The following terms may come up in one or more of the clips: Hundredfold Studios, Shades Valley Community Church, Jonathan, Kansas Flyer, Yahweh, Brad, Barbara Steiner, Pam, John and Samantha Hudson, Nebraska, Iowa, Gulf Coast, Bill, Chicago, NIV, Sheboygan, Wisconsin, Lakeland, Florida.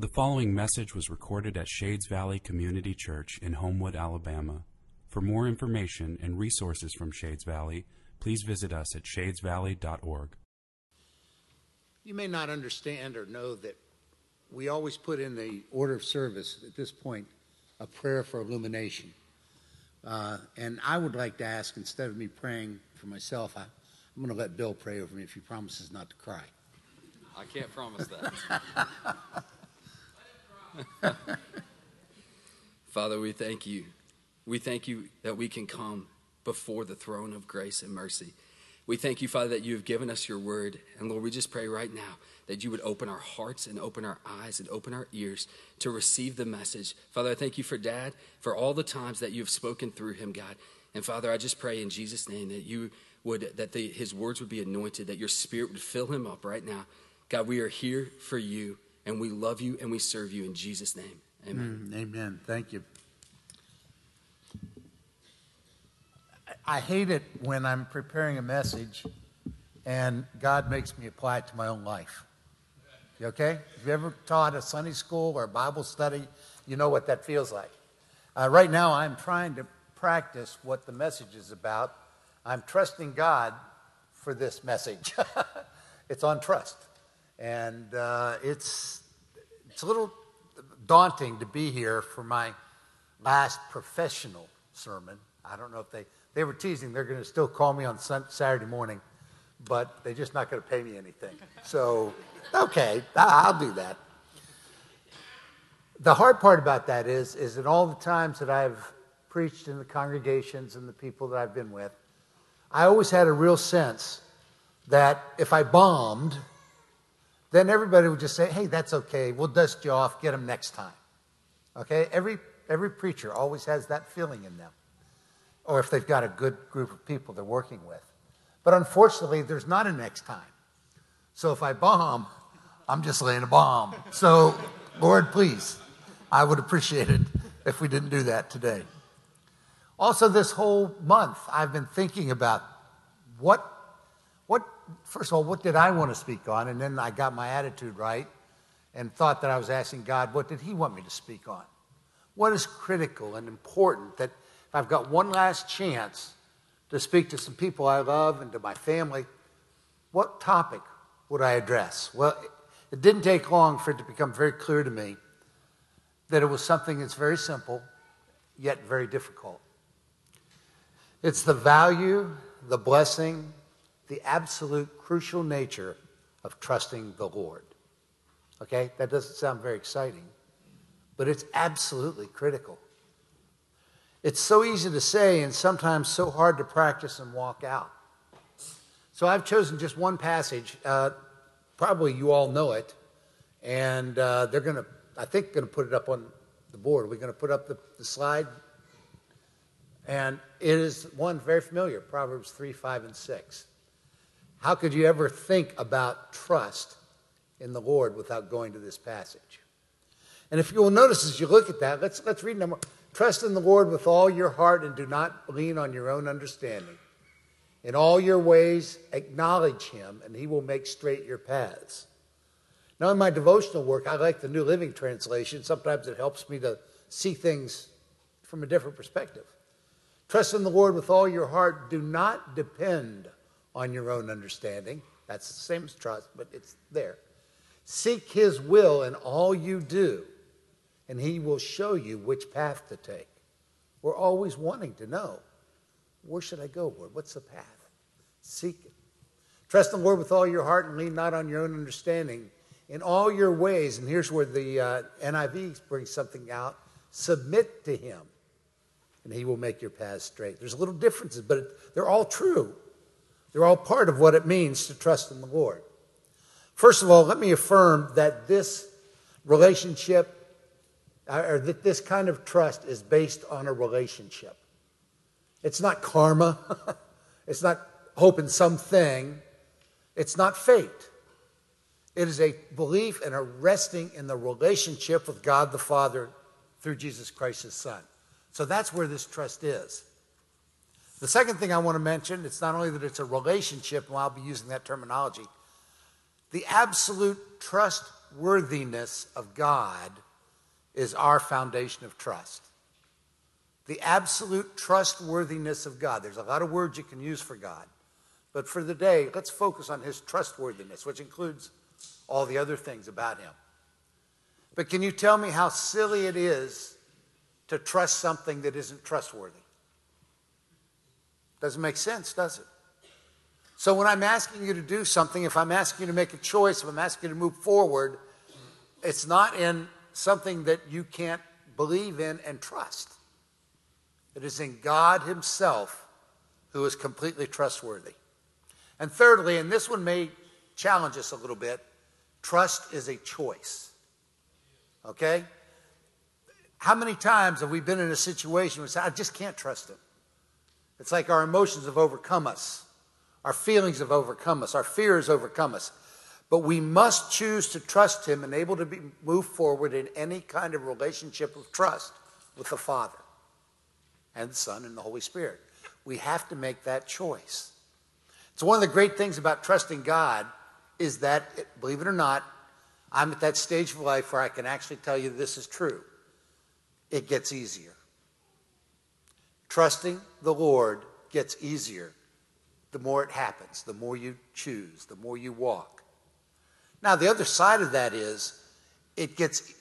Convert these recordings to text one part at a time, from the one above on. The following message was recorded at Shades Valley Community Church in Homewood, Alabama. For more information and resources from Shades Valley, please visit us at shadesvalley.org. You may not understand or know that we always put in the order of service at this point a prayer for illumination. And I would like to ask, instead of me praying for myself, I'm going to let Bill pray over me if he promises not to cry. I can't promise that. Father, we thank you. We thank you that we can come before the throne of grace and mercy. We thank you, Father, that you have given us your word. And Lord, we just pray right now that you would open our hearts and open our eyes and open our ears to receive the message. Father, I thank you for Dad, for all the times that you have spoken through him, God. And Father, I just pray in Jesus' name that you would, his words would be anointed, that your spirit would fill him up right now. God, we are here for you. And we love you and we serve you in Jesus' name. Amen. Amen. Thank you. I hate it when I'm preparing a message and God makes me apply it to my own life. You okay? If you ever taught a Sunday school or a Bible study, you know what that feels like. Right now, I'm trying to practice what the message is about. I'm trusting God for this message. It's on trust. And it's a little daunting to be here for my last professional sermon. I don't know if they were teasing. They're going to still call me on Saturday morning, but they're just not going to pay me anything. So, okay, I'll do that. The hard part about that is that all the times that I've preached in the congregations and the people that I've been with, I always had a real sense that if I bombed, then everybody would just say, hey, that's okay. We'll dust you off. Get them next time. Okay? Every preacher always has that feeling in them, or if they've got a good group of people they're working with. But unfortunately, there's not a next time. So if I bomb, I'm just laying a bomb. So, Lord, please, I would appreciate it if we didn't do that today. Also, this whole month, I've been thinking about first of all, what did I want to speak on? And then I got my attitude right and thought that I was asking God, what did he want me to speak on? What is critical and important that if I've got one last chance to speak to some people I love and to my family, what topic would I address? Well, it didn't take long for it to become very clear to me that it was something that's very simple, yet very difficult. It's the value, the blessing, the absolute crucial nature of trusting the Lord. Okay, that doesn't sound very exciting, but it's absolutely critical. It's so easy to say and sometimes so hard to practice and walk out. So I've chosen just one passage. Probably you all know it, and they're going to, I think, put it up on the board. We're going to put up the slide, and it is one very familiar, Proverbs 3, 5, and 6. How could you ever think about trust in the Lord without going to this passage? And if you will notice as you look at that, let's read number. Trust in the Lord with all your heart and do not lean on your own understanding. In all your ways, acknowledge him, and he will make straight your paths. Now, in my devotional work, I like the New Living Translation. Sometimes it helps me to see things from a different perspective. Trust in the Lord with all your heart. Do not depend on your own understanding. That's the same as trust, but it's there. Seek his will in all you do, and he will show you which path to take. We're always wanting to know, where should I go, Lord? What's the path? Seek it. Trust the Lord with all your heart and lean not on your own understanding. In all your ways, and here's where the NIV brings something out, submit to him, and he will make your path straight. There's little differences, but they're all true. They're all part of what it means to trust in the Lord. First of all, let me affirm that this relationship, or that this kind of trust is based on a relationship. It's not karma. It's not hope in something. It's not fate. It is a belief and a resting in the relationship with God the Father through Jesus Christ, his Son. So that's where this trust is. The second thing I want to mention, it's not only that it's a relationship, and I'll be using that terminology, the absolute trust trustworthiness of God is our foundation of trust. The absolute trustworthiness of God. There's a lot of words you can use for God. But for the day, let's focus on his trustworthiness, which includes all the other things about him. But can you tell me how silly it is to trust something that isn't trustworthy? Doesn't make sense, does it? So when I'm asking you to do something, if I'm asking you to make a choice, if I'm asking you to move forward, it's not in something that you can't believe in and trust. It is in God himself, who is completely trustworthy. And thirdly, and this one may challenge us a little bit, trust is a choice. Okay? How many times have we been in a situation where we say, I just can't trust him? It's like our emotions have overcome us. Our feelings have overcome us. Our fears overcome us. But we must choose to trust him and able to move forward in any kind of relationship of trust with the Father and the Son and the Holy Spirit. We have to make that choice. So one of the great things about trusting God is that, believe it or not, I'm at that stage of life where I can actually tell you this is true. It gets easier. Trusting the Lord gets easier the more it happens, the more you choose, the more you walk. Now, the other side of that is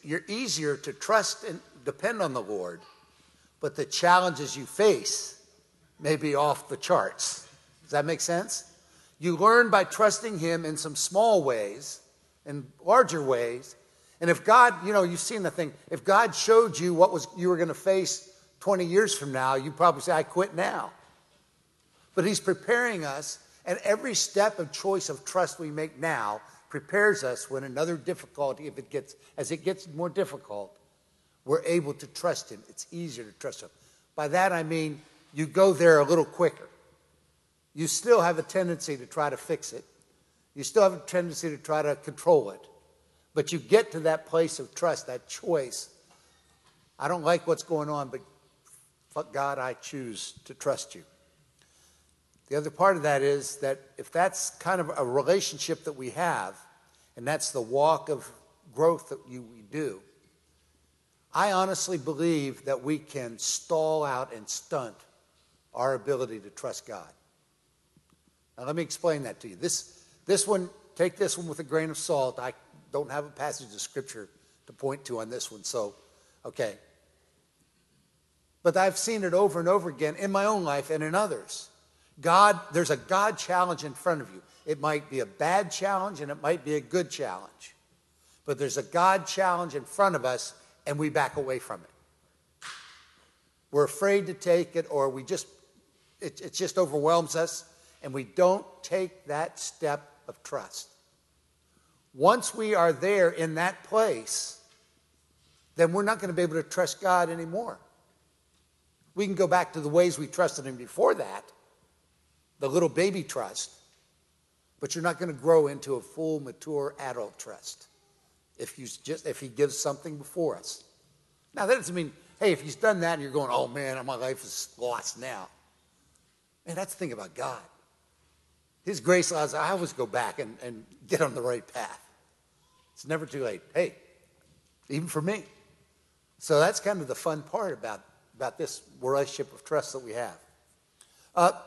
you're easier to trust and depend on the Lord, but the challenges you face may be off the charts. Does that make sense? You learn by trusting him in some small ways and larger ways. And if God, you know, you've seen the thing, if God showed you what you were going to face 20 years from now, you'd probably say, I quit now. But he's preparing us, and every step of choice of trust we make now prepares us when another difficulty, as it gets more difficult, we're able to trust him. It's easier to trust him. By that I mean, you go there a little quicker. You still have a tendency to try to fix it. You still have a tendency to try to control it. But you get to that place of trust, that choice. I don't like what's going on, but fuck God, I choose to trust you. The other part of that is that if that's kind of a relationship that we have, and that's the walk of growth that we do, I honestly believe that we can stall out and stunt our ability to trust God. Now, let me explain that to you. This one, take this one with a grain of salt. I don't have a passage of Scripture to point to on this one, so, okay. But I've seen it over and over again in my own life and in others. There's a God challenge in front of you. It might be a bad challenge, and it might be a good challenge. But there's a God challenge in front of us, and we back away from it. We're afraid to take it, or it just overwhelms us, and we don't take that step of trust. Once we are there in that place, then we're not going to be able to trust God anymore. We can go back to the ways we trusted him before that, the little baby trust, but you're not going to grow into a full, mature adult trust if he gives something before us. Now, that doesn't mean, hey, if he's done that and you're going, oh, man, my life is lost now. Man, that's the thing about God. His grace allows us, I always go back and get on the right path. It's never too late. Hey, even for me. So that's kind of the fun part about this relationship of trust that we have.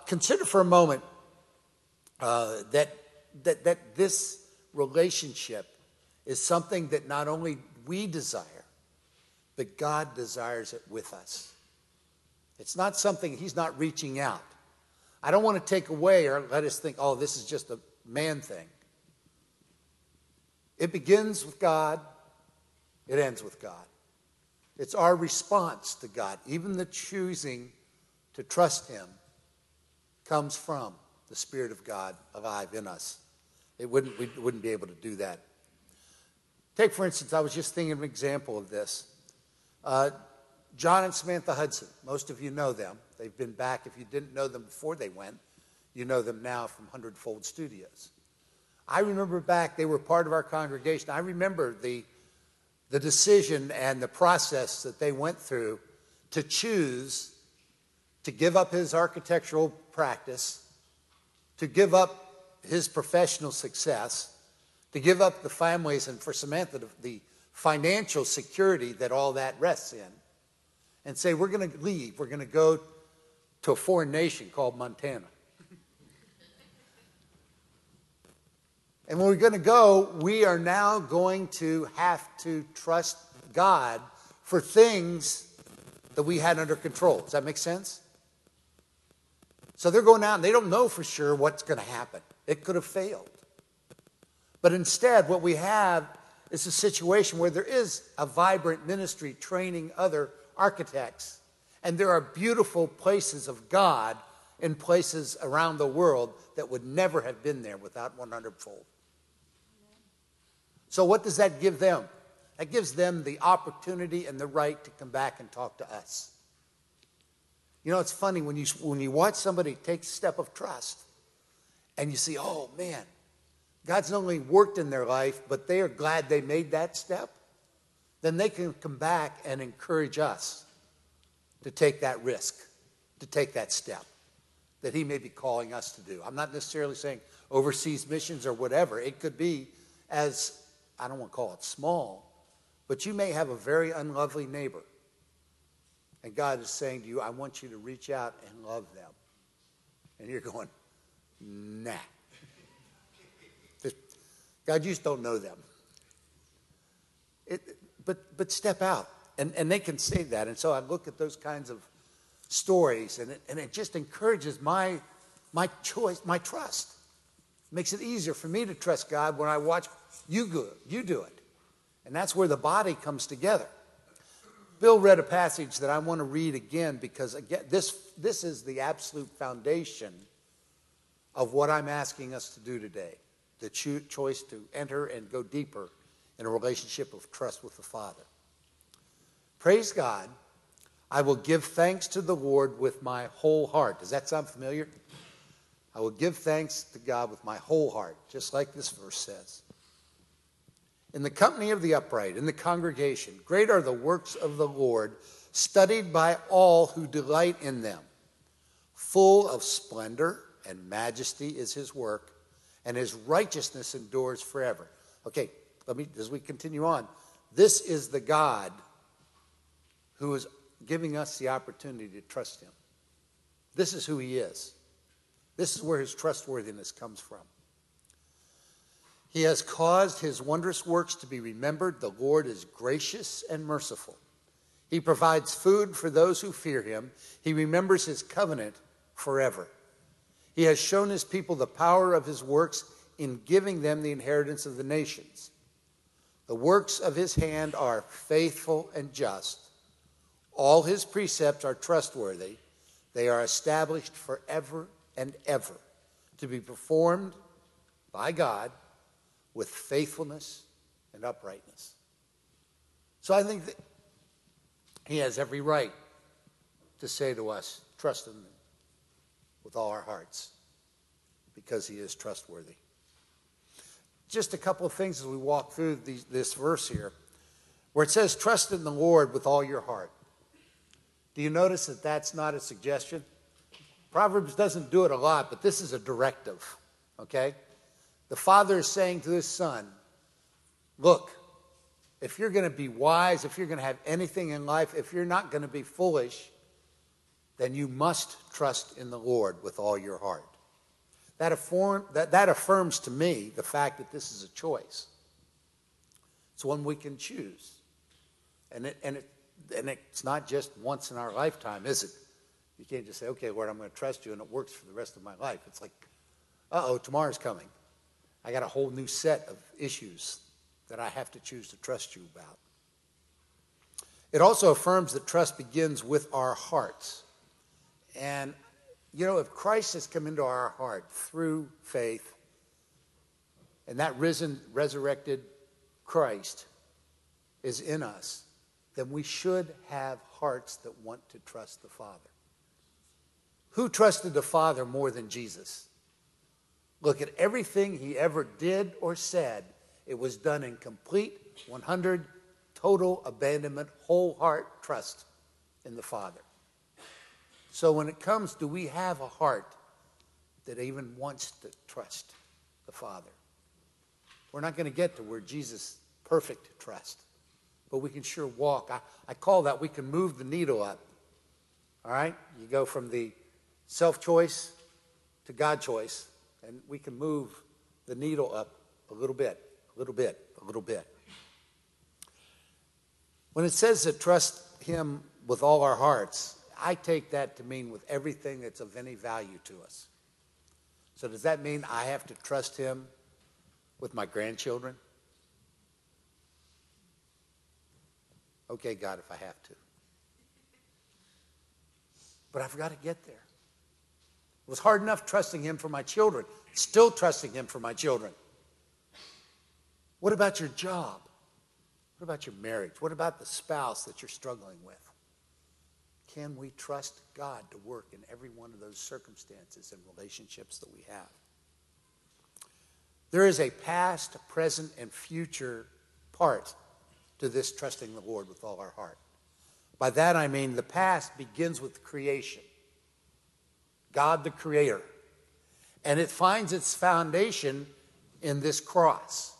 Consider for a moment that this relationship is something that not only we desire, but God desires it with us. It's not something, he's not reaching out. I don't want to take away or let us think, oh, this is just a man thing. It begins with God. It ends with God. It's our response to God. Even the choosing to trust him comes from the Spirit of God alive in us. We wouldn't be able to do that. Take, for instance, I was just thinking of an example of this. John and Samantha Hudson, most of you know them. They've been back. If you didn't know them before they went, you know them now from Hundredfold Studios. I remember back, they were part of our congregation. I remember the decision and the process that they went through to choose to give up his architectural practice, to give up his professional success, to give up the families and for Samantha the financial security that all that rests in, and say, we're going to leave. We're going to go to a foreign nation called Montana. And when we're going to go, we are now going to have to trust God for things that we had under control. Does that make sense? So they're going out and they don't know for sure what's going to happen. It could have failed. But instead, what we have is a situation where there is a vibrant ministry training other architects, and there are beautiful places of God in places around the world that would never have been there without 100-fold. So what does that give them? That gives them the opportunity and the right to come back and talk to us. You know, it's funny when you watch somebody take a step of trust and you see, oh, man, God's not only worked in their life, but they are glad they made that step. Then they can come back and encourage us to take that risk, to take that step that he may be calling us to do. I'm not necessarily saying overseas missions or whatever. It could be as, I don't want to call it small, but you may have a very unlovely neighbor. And God is saying to you, I want you to reach out and love them. And you're going, nah. God, you just don't know them. But step out. And they can say that. And so I look at those kinds of stories, and it just encourages my choice, my trust. It makes it easier for me to trust God when I watch you do it. And that's where the body comes together. Bill read a passage that I want to read again because, again, this is the absolute foundation of what I'm asking us to do today, the choice to enter and go deeper in a relationship of trust with the Father. Praise God, I will give thanks to the Lord with my whole heart. Does that sound familiar? I will give thanks to God with my whole heart, just like this verse says. In the company of the upright, in the congregation, great are the works of the Lord, studied by all who delight in them. Full of splendor and majesty is his work, and his righteousness endures forever. Okay, as we continue on, this is the God who is giving us the opportunity to trust him. This is who he is. This is where his trustworthiness comes from. He has caused his wondrous works to be remembered. The Lord is gracious and merciful. He provides food for those who fear him. He remembers his covenant forever. He has shown his people the power of his works in giving them the inheritance of the nations. The works of his hand are faithful and just. All his precepts are trustworthy. They are established forever and ever, to be performed by God with faithfulness and uprightness. So I think that he has every right to say to us, trust in him with all our hearts, because he is trustworthy. Just a couple of things as we walk through this verse here, where it says, trust in the Lord with all your heart. Do you notice that that's not a suggestion? Proverbs doesn't do it a lot, but this is a directive, okay? The father is saying to his son, look, if you're going to be wise, if you're going to have anything in life, if you're not going to be foolish, then you must trust in the Lord with all your heart. That affirms to me the fact that this is a choice. It's one we can choose. And it's not just once in our lifetime, is it? You can't just say, okay, Lord, I'm going to trust you, and it works for the rest of my life. It's like, uh-oh, tomorrow's coming. I got a whole new set of issues that I have to choose to trust you about. It also affirms that trust begins with our hearts. And, you know, if Christ has come into our heart through faith, and that risen, resurrected Christ is in us, then we should have hearts that want to trust the Father. Who trusted the Father more than Jesus? Look at everything he ever did or said. It was done in complete, 100, total abandonment, whole heart trust in the Father. So when it comes, do we have a heart that even wants to trust the Father? We're not going to get to where Jesus' perfect trust, but we can sure walk. I call that we can move the needle up, all right? You go from the self-choice to God choice, and we can move the needle up a little bit, a little bit, a little bit. When it says to trust him with all our hearts, I take that to mean with everything that's of any value to us. So does that mean I have to trust him with my grandchildren? Okay, God, if I have to. But I've got to get there. It was hard enough trusting him for my children, still trusting him for my children. What about your job? What about your marriage? What about the spouse that you're struggling with? Can we trust God to work in every one of those circumstances and relationships that we have? There is a past, present, and future part to this trusting the Lord with all our heart. By that I mean the past begins with creation, God the Creator, and it finds its foundation in this cross.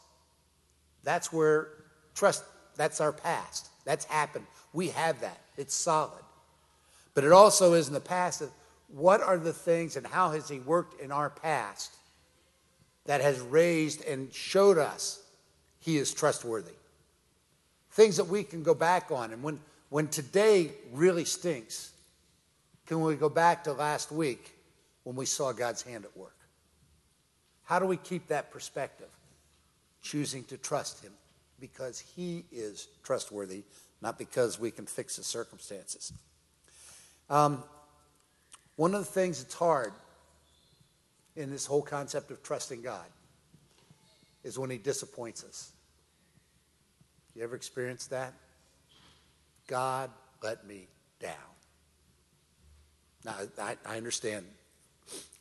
That's where trust, that's our past. That's happened. We have that. It's solid. But it also is in the past that what are the things and how has he worked in our past that has raised and showed us he is trustworthy? Things that we can go back on. And when today really stinks, can we go back to last week when we saw God's hand at work? How do we keep that perspective? Choosing to trust him because he is trustworthy, not because we can fix the circumstances. One of the things that's hard in this whole concept of trusting God is when he disappoints us. You ever experienced that? God let me down. Now, I understand.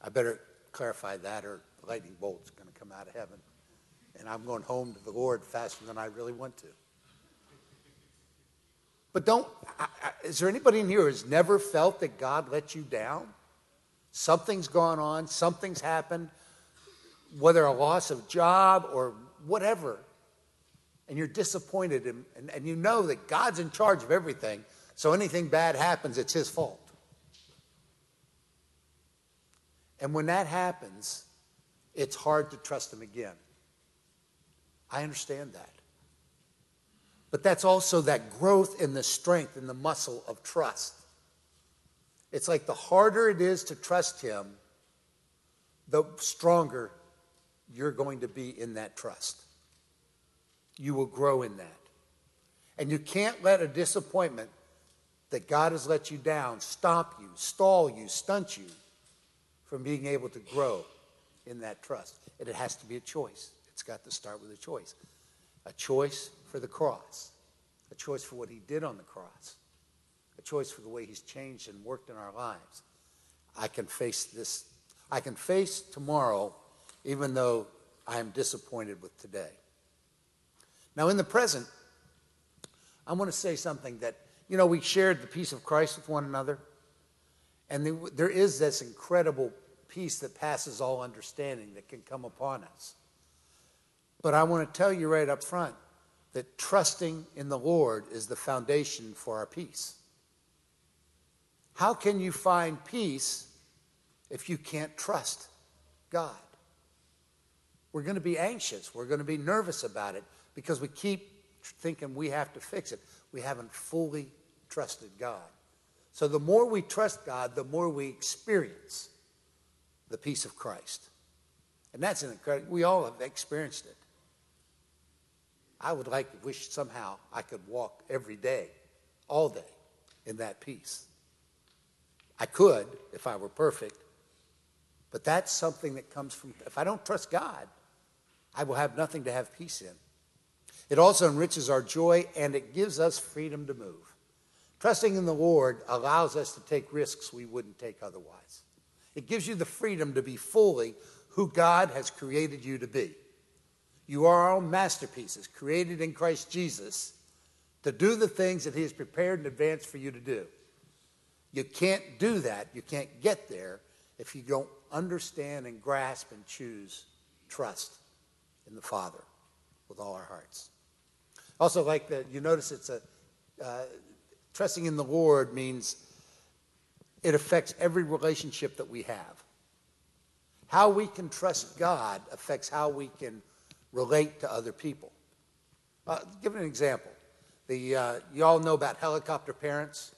I better clarify that or the lightning bolt's going to come out of heaven. And I'm going home to the Lord faster than I really want to. But is there anybody in here who's never felt that God let you down? Something's gone on, something's happened, whether a loss of job or whatever, and you're disappointed, and you know that God's in charge of everything, so anything bad happens, it's his fault. And when that happens, it's hard to trust him again. I understand that. But that's also that growth in the strength and the muscle of trust. It's like the harder it is to trust him, the stronger you're going to be in that trust. You will grow in that. And you can't let a disappointment that God has let you down stop you, stall you, stunt you from being able to grow in that trust. And it has to be a choice. It's got to start with a choice for the cross, a choice for what he did on the cross, a choice for the way he's changed and worked in our lives. I can face this. I can face tomorrow, even though I am disappointed with today. Now, in the present, I want to say something that, you know, we shared the peace of Christ with one another, and there is this incredible peace that passes all understanding that can come upon us. But I want to tell you right up front that trusting in the Lord is the foundation for our peace. How can you find peace if you can't trust God? We're going to be anxious. We're going to be nervous about it because we keep thinking we have to fix it. We haven't fully trusted God. So the more we trust God, the more we experience the peace of Christ. And that's an incredible, we all have experienced it. I would like to wish somehow I could walk every day, all day, in that peace. I could if I were perfect, but that's something that comes from, if I don't trust God, I will have nothing to have peace in. It also enriches our joy and it gives us freedom to move. Trusting in the Lord allows us to take risks we wouldn't take otherwise. It gives you the freedom to be fully who God has created you to be. You are our own masterpieces, created in Christ Jesus to do the things that he has prepared in advance for you to do. You can't do that, you can't get there if you don't understand and grasp and choose trust in the Father. with all our hearts. Also, like that, you notice it's a trusting in the Lord means it affects every relationship that we have. How we can trust God affects how we can relate to other people. Give an example. You all know about helicopter parents.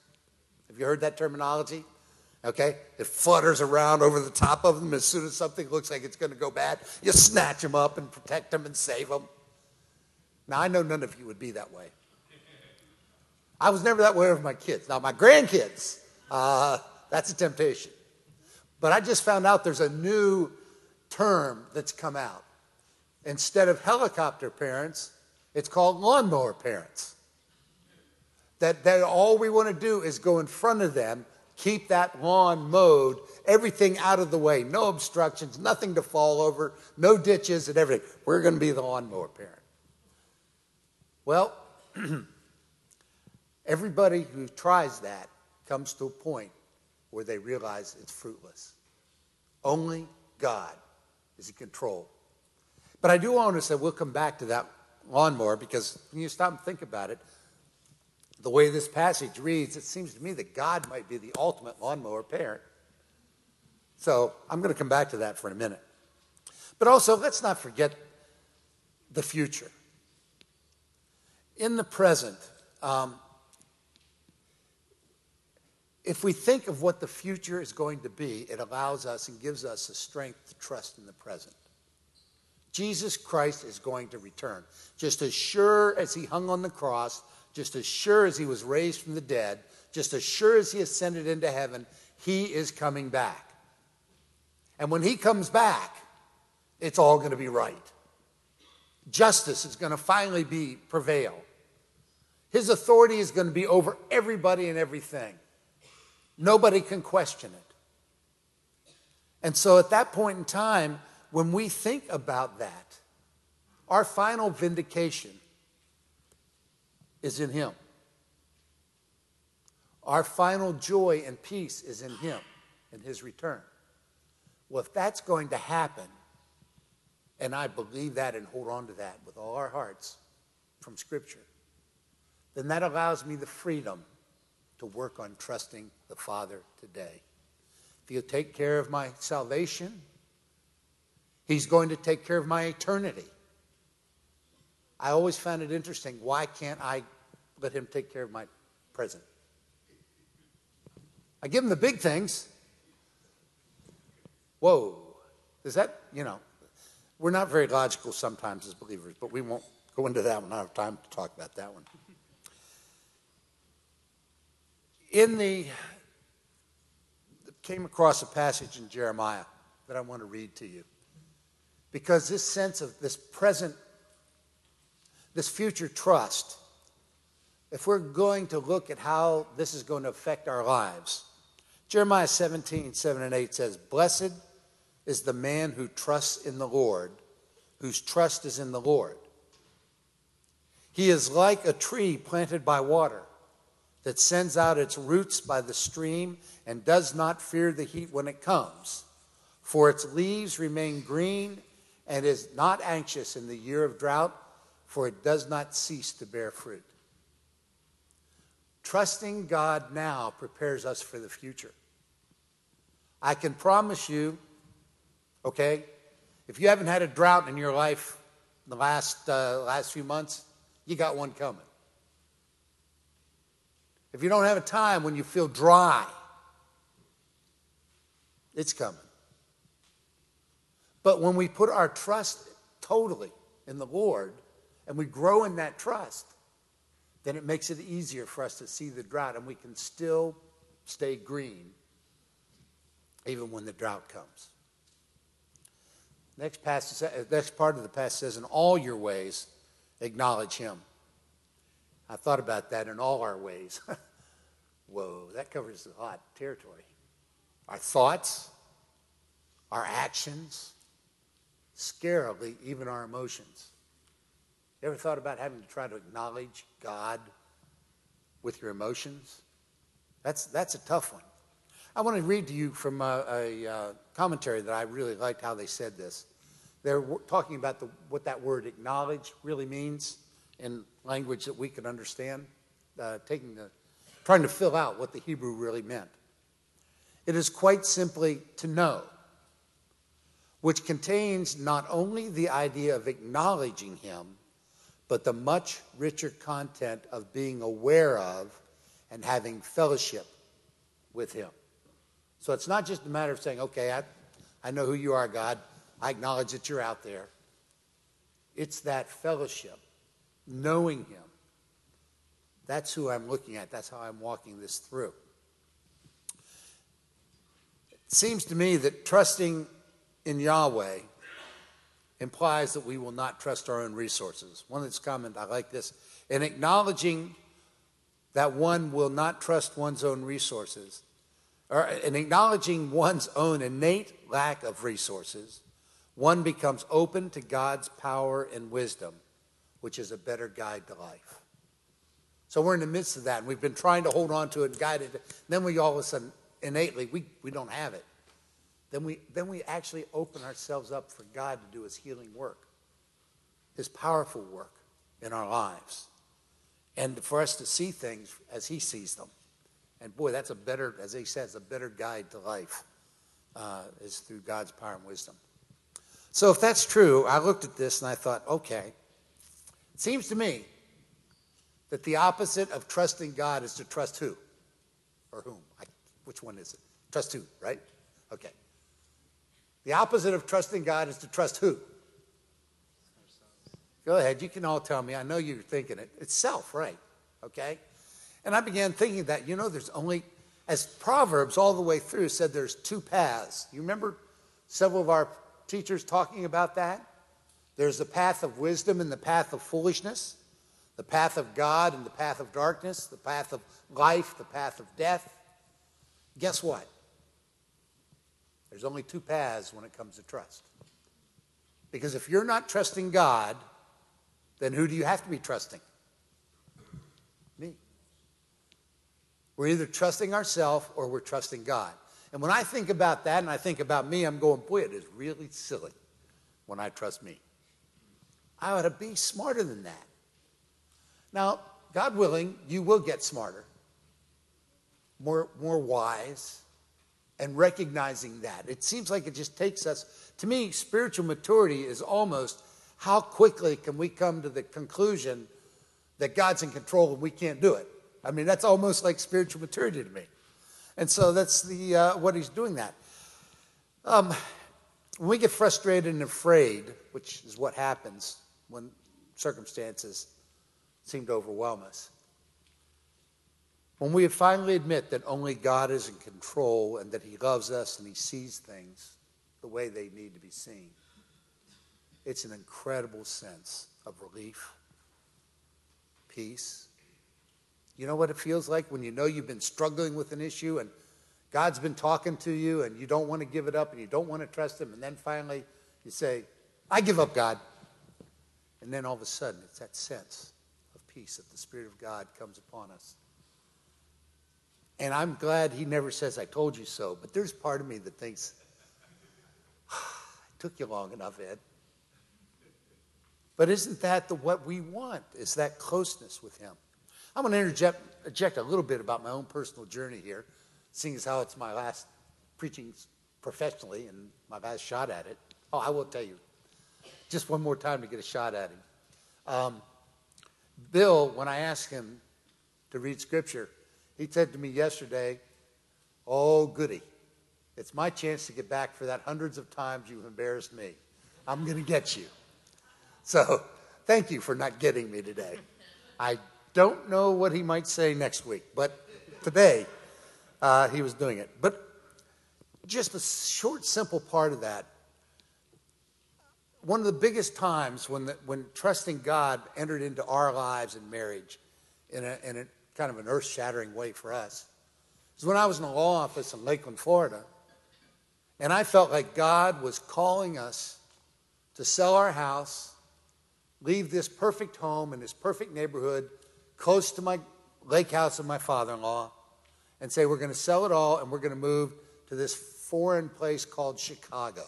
Have you heard that terminology? Okay, it flutters around over the top of them. As soon as something looks like it's going to go bad, you snatch them up and protect them and save them. Now, I know none of you would be that way. I was never that way with my kids. Now, my grandkids, that's a temptation. But I just found out there's a new term that's come out. Instead of helicopter parents, it's called lawnmower parents. That all we want to do is go in front of them, keep that lawn mowed, everything out of the way, no obstructions, nothing to fall over, no ditches and everything. We're going to be the lawnmower parent. Well, everybody who tries that comes to a point where they realize it's fruitless. Only God is in control. But I do want to say we'll come back to that lawnmower, because when you stop and think about it, the way this passage reads, it seems to me that God might be the ultimate lawnmower parent. So I'm going to come back to that for a minute. But also, let's not forget the future. In the present, if we think of what the future is going to be, it allows us and gives us the strength to trust in the present. Jesus Christ is going to return. Just as sure as he hung on the cross, just as sure as he was raised from the dead, just as sure as he ascended into heaven, he is coming back. And when he comes back, it's all going to be right. Justice is going to finally prevail. His authority is going to be over everybody and everything. Nobody can question it. And so at that point in time, when we think about that, our final vindication is in him. Our final joy and peace is in him, in his return. Well, if that's going to happen, and I believe that and hold on to that with all our hearts from Scripture, then that allows me the freedom to work on trusting the Father today. If he'll take care of my salvation, he's going to take care of my eternity. I always found it interesting. Why can't I let him take care of my present? I give him the big things. Whoa. Is that, we're not very logical sometimes as believers, but we won't go into that one. I don't have time to talk about that one. Came across a passage in Jeremiah that I want to read to you, because this sense of this present, this future trust, if we're going to look at how this is going to affect our lives, Jeremiah 17:7-8 says, "Blessed is the man who trusts in the Lord, whose trust is in the Lord. He is like a tree planted by water that sends out its roots by the stream and does not fear the heat when it comes, for its leaves remain green and is not anxious in the year of drought, for it does not cease to bear fruit." Trusting God now prepares us for the future. I can promise you, okay, if you haven't had a drought in your life in the last few months, you got one coming. If you don't have a time when you feel dry, it's coming. But when we put our trust totally in the Lord, and we grow in that trust, then it makes it easier for us to see the drought, and we can still stay green even when the drought comes. Next part of the passage says, "In all your ways, acknowledge him." I thought about that, in all our ways. Whoa, that covers a lot of territory. Our thoughts, our actions, scarily even our emotions. You ever thought about having to try to acknowledge God with your emotions? That's a tough one. I want to read to you from a commentary that I really liked how they said this. They're talking about what that word acknowledge really means in language that we can understand, trying to fill out what the Hebrew really meant. It is quite simply to know, which contains not only the idea of acknowledging him, but the much richer content of being aware of and having fellowship with him. So it's not just a matter of saying, okay, I know who you are, God. I acknowledge that you're out there. It's that fellowship, knowing him. That's who I'm looking at. That's how I'm walking this through. It seems to me that trusting in Yahweh implies that we will not trust our own resources. One that's comment, I like this. In acknowledging that one will not trust one's own resources, or in acknowledging one's own innate lack of resources, one becomes open to God's power and wisdom, which is a better guide to life. So we're in the midst of that, and we've been trying to hold on to it and guide it. Then we all of a sudden, innately, we don't have it. Then we actually open ourselves up for God to do his healing work, his powerful work in our lives, and for us to see things as he sees them. And boy, that's a better, as he says, a better guide to life is through God's power and wisdom. So if that's true, I looked at this and I thought, okay, it seems to me that the opposite of trusting God is to trust who or whom? Which one is it? Trust who, right? Okay. The opposite of trusting God is to trust who? Go ahead. You can all tell me. I know you're thinking it. It's self, right? Okay. And I began thinking that, there's only, as Proverbs all the way through said, there's two paths. You remember several of our teachers talking about that? There's the path of wisdom and the path of foolishness, the path of God and the path of darkness, the path of life, the path of death. Guess what? There's only two paths when it comes to trust. Because if you're not trusting God, then who do you have to be trusting? Me. We're either trusting ourselves or we're trusting God. And when I think about that and I think about me, I'm going, boy, it is really silly when I trust me. I ought to be smarter than that. Now, God willing, you will get smarter, more wise, and recognizing that. It seems like it just takes us, to me, spiritual maturity is almost how quickly can we come to the conclusion that God's in control and we can't do it. I mean, that's almost like spiritual maturity to me. And so that's the what he's doing that. When we get frustrated and afraid, which is what happens when circumstances seem to overwhelm us, when we finally admit that only God is in control and that he loves us and he sees things the way they need to be seen, it's an incredible sense of relief, peace. You know what it feels like when you know you've been struggling with an issue and God's been talking to you and you don't want to give it up and you don't want to trust him, and then finally you say, I give up, God. And then all of a sudden it's that sense of peace that the Spirit of God comes upon us. And I'm glad he never says, I told you so. But there's part of me that thinks, it took you long enough, Ed. But isn't that what we want, is that closeness with him? I'm going to interject a little bit about my own personal journey here, seeing as how it's my last preaching professionally and my last shot at it. Oh, I will tell you, just one more time to get a shot at him. Bill, when I asked him to read Scripture, he said to me yesterday, oh, goody, it's my chance to get back for that hundreds of times you've embarrassed me. I'm going to get you. So thank you for not getting me today. I don't know what he might say next week, but today he was doing it. But just a short, simple part of that, one of the biggest times when trusting God entered into our lives in marriage in a kind of an earth-shattering way for us, is when I was in a law office in Lakeland, Florida, and I felt like God was calling us to sell our house, leave this perfect home in this perfect neighborhood close to my lake house of my father-in-law, and say we're going to sell it all and we're going to move to this foreign place called Chicago,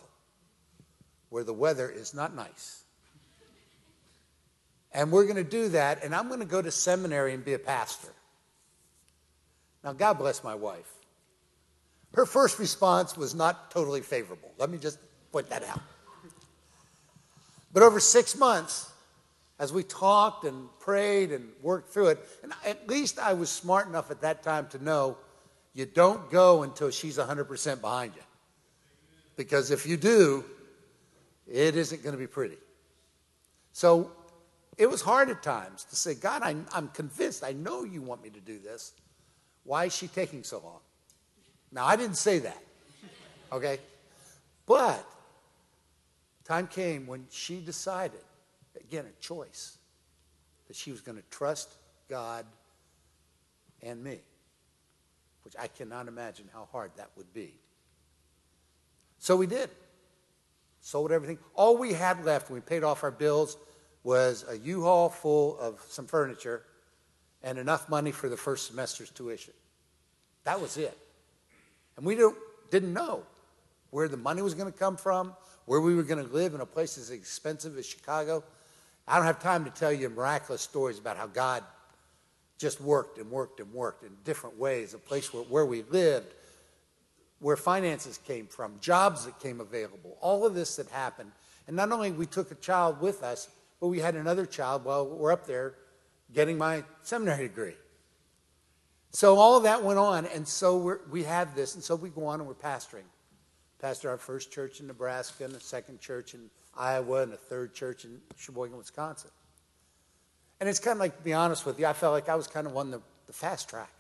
where the weather is not nice. And we're going to do that, and I'm going to go to seminary and be a pastor. Now, God bless my wife. Her first response was not totally favorable. Let me just point that out. But over 6 months, as we talked and prayed and worked through it, and at least I was smart enough at that time to know you don't go until she's 100% behind you. Because if you do, it isn't going to be pretty. So it was hard at times to say, God, I'm convinced. I know you want me to do this. Why is she taking so long? Now, I didn't say that, okay? But time came when she decided, again, a choice, that she was going to trust God and me, which I cannot imagine how hard that would be. So we did. Sold everything. All we had left when we paid off our bills was a U-Haul full of some furniture and enough money for the first semester's tuition. That was it. And we didn't know where the money was going to come from, where we were going to live in a place as expensive as Chicago. I don't have time to tell you miraculous stories about how God just worked and worked and worked in different ways, a place where we lived, where finances came from, jobs that came available, all of this that happened. And not only we took a child with us, but we had another child while we're up there getting my seminary degree. So all of that went on, and so we have this, and so we go on and we're pastoring. Pastor our first church in Nebraska, and a second church in Iowa, and a third church in Sheboygan, Wisconsin. And it's kind of like, to be honest with you, I felt like I was kind of on the fast track.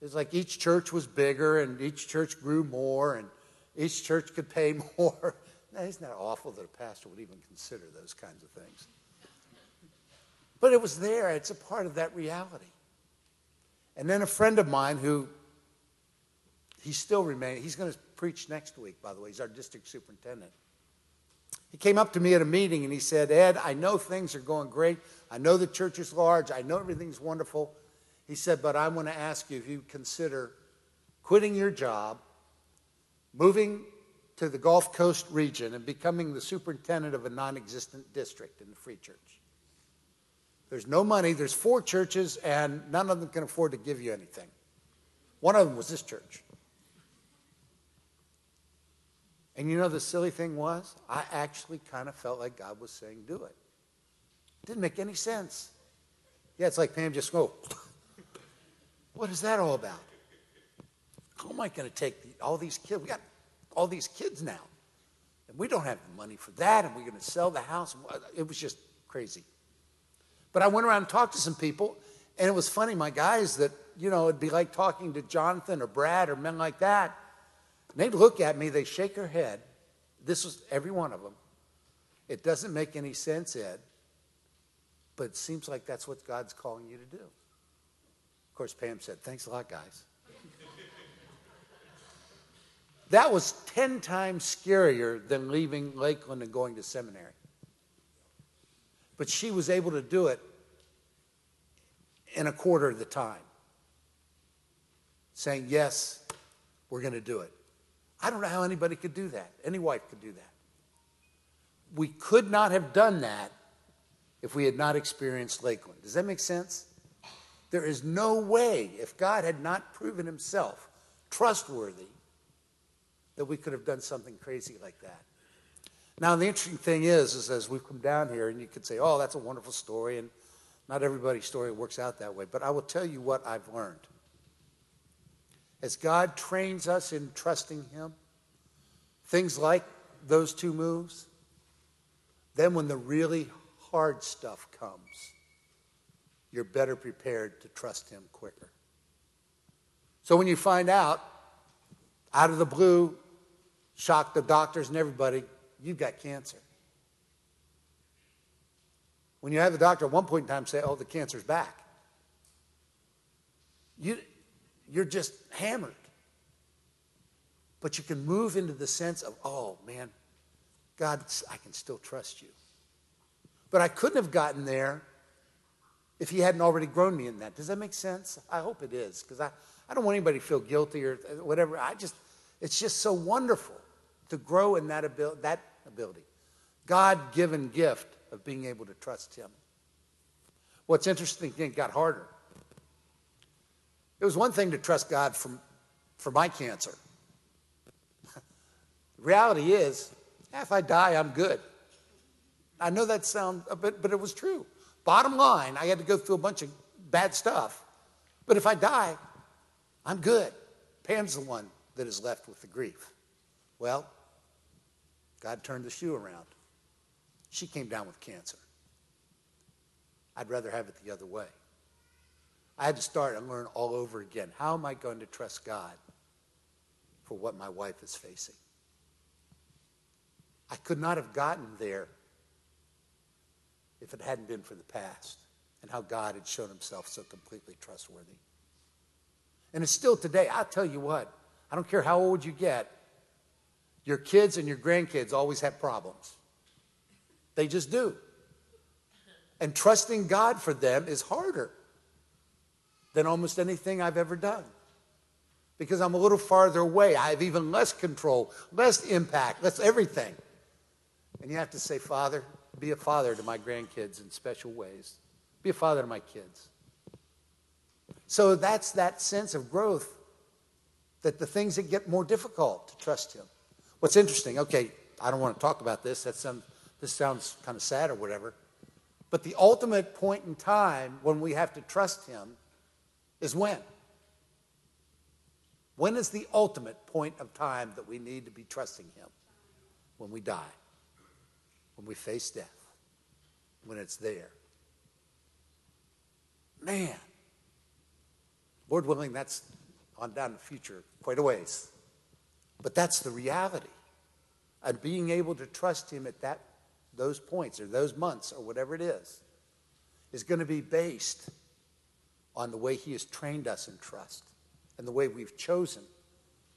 It was like each church was bigger, and each church grew more, and each church could pay more. Now, isn't that awful that a pastor would even consider those kinds of things? But it was there. It's a part of that reality. And then a friend of mine who, he still remains, he's going to preach next week, by the way. He's our district superintendent. He came up to me at a meeting and he said, Ed, I know things are going great. I know the church is large. I know everything's wonderful. He said, but I want to ask you if you consider quitting your job, moving to the Gulf Coast region, and becoming the superintendent of a non-existent district in the Free Church. There's no money. There's 4 churches, and none of them can afford to give you anything. One of them was this church. And you know the silly thing was? I actually kind of felt like God was saying, do it. It didn't make any sense. Yeah, it's like Pam just go, what is that all about? How am I going to take all these kids? We got all these kids now, and we don't have the money for that, and we're going to sell the house. It was just crazy. But I went around and talked to some people, and it was funny, my guys, that, you know, it'd be like talking to Jonathan or Brad or men like that. And they'd look at me, they'd shake their head. This was every one of them. It doesn't make any sense, Ed, but it seems like that's what God's calling you to do. Of course, Pam said, thanks a lot, guys. That was 10 times scarier than leaving Lakeland and going to seminary. But she was able to do it in a quarter of the time, saying, yes, we're going to do it. I don't know how anybody could do that. Any wife could do that. We could not have done that if we had not experienced Lakeland. Does that make sense? There is no way, if God had not proven himself trustworthy, that we could have done something crazy like that. Now, the interesting thing is as we've come down here, and you could say, oh, that's a wonderful story, and not everybody's story works out that way. But I will tell you what I've learned. As God trains us in trusting him, things like those two moves, then when the really hard stuff comes, you're better prepared to trust him quicker. So when you find out of the blue, shock the doctors and everybody, you've got cancer. When you have the doctor at one point in time say, oh, the cancer's back, you're just hammered. But you can move into the sense of, oh, man, God, I can still trust you. But I couldn't have gotten there if he hadn't already grown me in that. Does that make sense? I hope it is, because I don't want anybody to feel guilty or whatever. It's just so wonderful to grow in that ability, that ability. God-given gift of being able to trust him. What's interesting, it got harder. It was one thing to trust God for my cancer. The reality is, if I die, I'm good. I know that sounds, but it was true. Bottom line, I had to go through a bunch of bad stuff. But if I die, I'm good. Pam's the one that is left with the grief. Well, God turned the shoe around. She came down with cancer. I'd rather have it the other way. I had to start and learn all over again. How am I going to trust God for what my wife is facing? I could not have gotten there if it hadn't been for the past and how God had shown himself so completely trustworthy. And it's still today. I'll tell you what, I don't care how old you get, your kids and your grandkids always have problems. They just do. And trusting God for them is harder than almost anything I've ever done, because I'm a little farther away. I have even less control, less impact, less everything. And you have to say, Father, be a father to my grandkids in special ways. Be a father to my kids. So that's that sense of growth, that the things that get more difficult to trust him. What's interesting, okay, I don't want to talk about this. This sounds kind of sad or whatever. But the ultimate point in time when we have to trust him is when? When is the ultimate point of time that we need to be trusting him? When we die. When we face death. When it's there. Man. Lord willing, that's on down the future quite a ways. But that's the reality. And being able to trust him at those points or those months or whatever it is going to be based on the way he has trained us in trust and the way we've chosen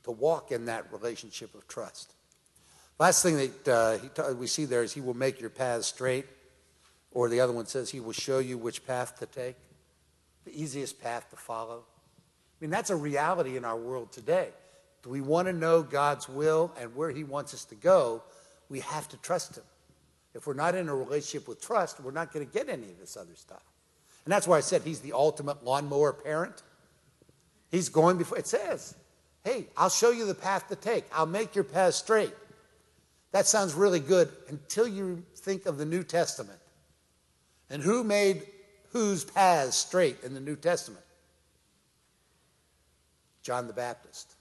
to walk in that relationship of trust. Last thing that we see there is he will make your paths straight, or the other one says he will show you which path to take, the easiest path to follow. I mean, that's a reality in our world today. Do we want to know God's will and where he wants us to go? We have to trust him. If we're not in a relationship with trust, we're not going to get any of this other stuff. And that's why I said he's the ultimate lawnmower parent. He's going before. It says, hey, I'll show you the path to take. I'll make your path straight. That sounds really good until you think of the New Testament. And who made whose paths straight in the New Testament? John the Baptist.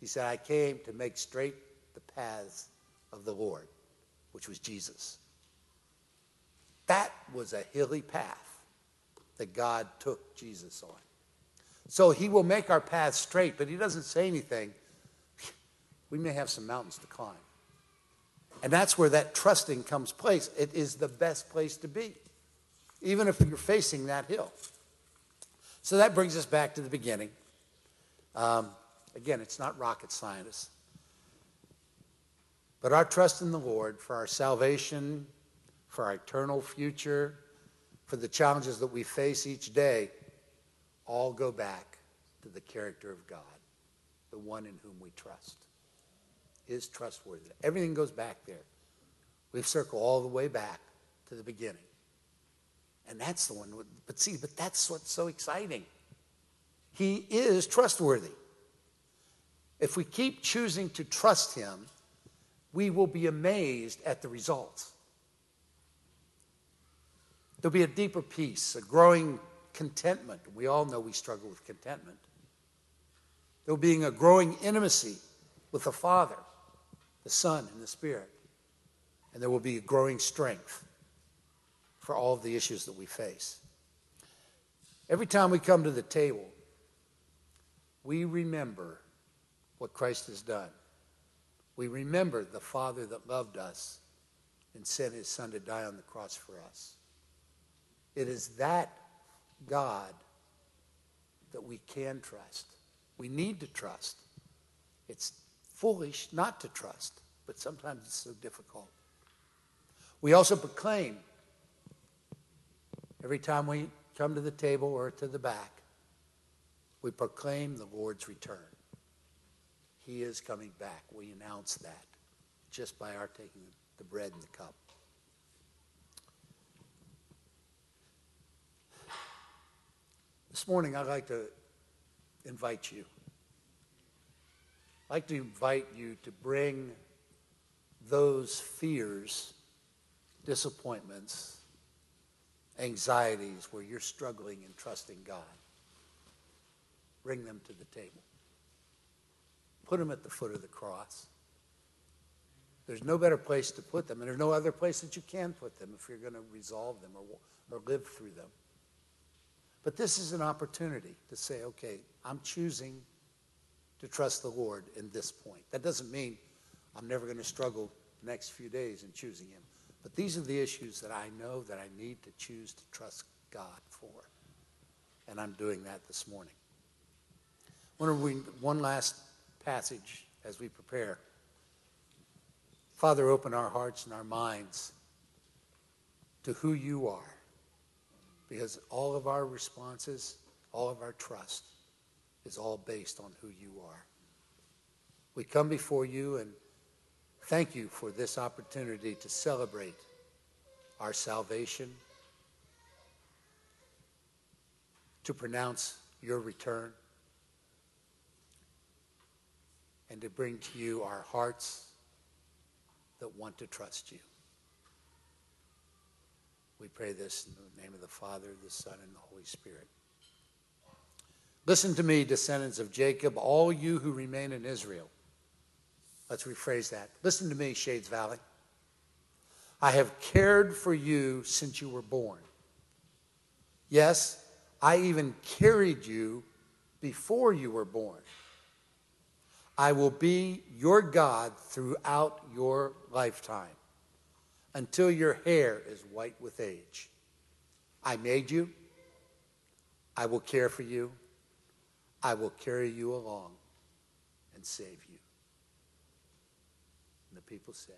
He said, I came to make straight the paths of the Lord, which was Jesus. That was a hilly path that God took Jesus on. So he will make our paths straight, but he doesn't say anything. We may have some mountains to climb. And that's where that trusting comes place. It is the best place to be, even if you're facing that hill. So that brings us back to the beginning. Again, it's not rocket science. But our trust in the Lord for our salvation, for our eternal future, for the challenges that we face each day, all go back to the character of God, the one in whom we trust, is trustworthy. Everything goes back there. We've circled all the way back to the beginning. And that's the one. But that's what's so exciting. He is trustworthy. If we keep choosing to trust him, we will be amazed at the results. There'll be a deeper peace, a growing contentment. We all know we struggle with contentment. There'll be a growing intimacy with the Father, the Son, and the Spirit. And there will be a growing strength for all of the issues that we face. Every time we come to the table, we remember what Christ has done. We remember the Father that loved us and sent his Son to die on the cross for us. It is that God that we can trust. We need to trust. It's foolish not to trust, but sometimes it's so difficult. We also proclaim every time we come to the table or to the back, we proclaim the Lord's return. He is coming back. We announce that. just by our taking the bread and the cup. This morning, I'd like to invite you. I'd like to invite you to bring those fears, disappointments, anxieties where you're struggling and trusting God. Bring them to the table. Put them at the foot of the cross. There's no better place to put them, and there's no other place that you can put them if you're going to resolve them or live through them. But this is an opportunity to say, okay, I'm choosing to trust the Lord in this point. That doesn't mean I'm never going to struggle the next few days in choosing him. But these are the issues that I know that I need to choose to trust God for. And I'm doing that this morning. One last passage as we prepare. Father, open our hearts and our minds to who you are. Because all of our responses, all of our trust is all based on who you are. We come before you and thank you for this opportunity to celebrate our salvation, to pronounce your return, and to bring to you our hearts that want to trust you. We pray this in the name of the Father, the Son, and the Holy Spirit. Listen to me, descendants of Jacob, all you who remain in Israel. Let's rephrase that. Listen to me, Shades Valley. I have cared for you since you were born. Yes, I even carried you before you were born. I will be your God throughout your lifetime, until your hair is white with age. I made you. I will care for you. I will carry you along and save you. And the people said,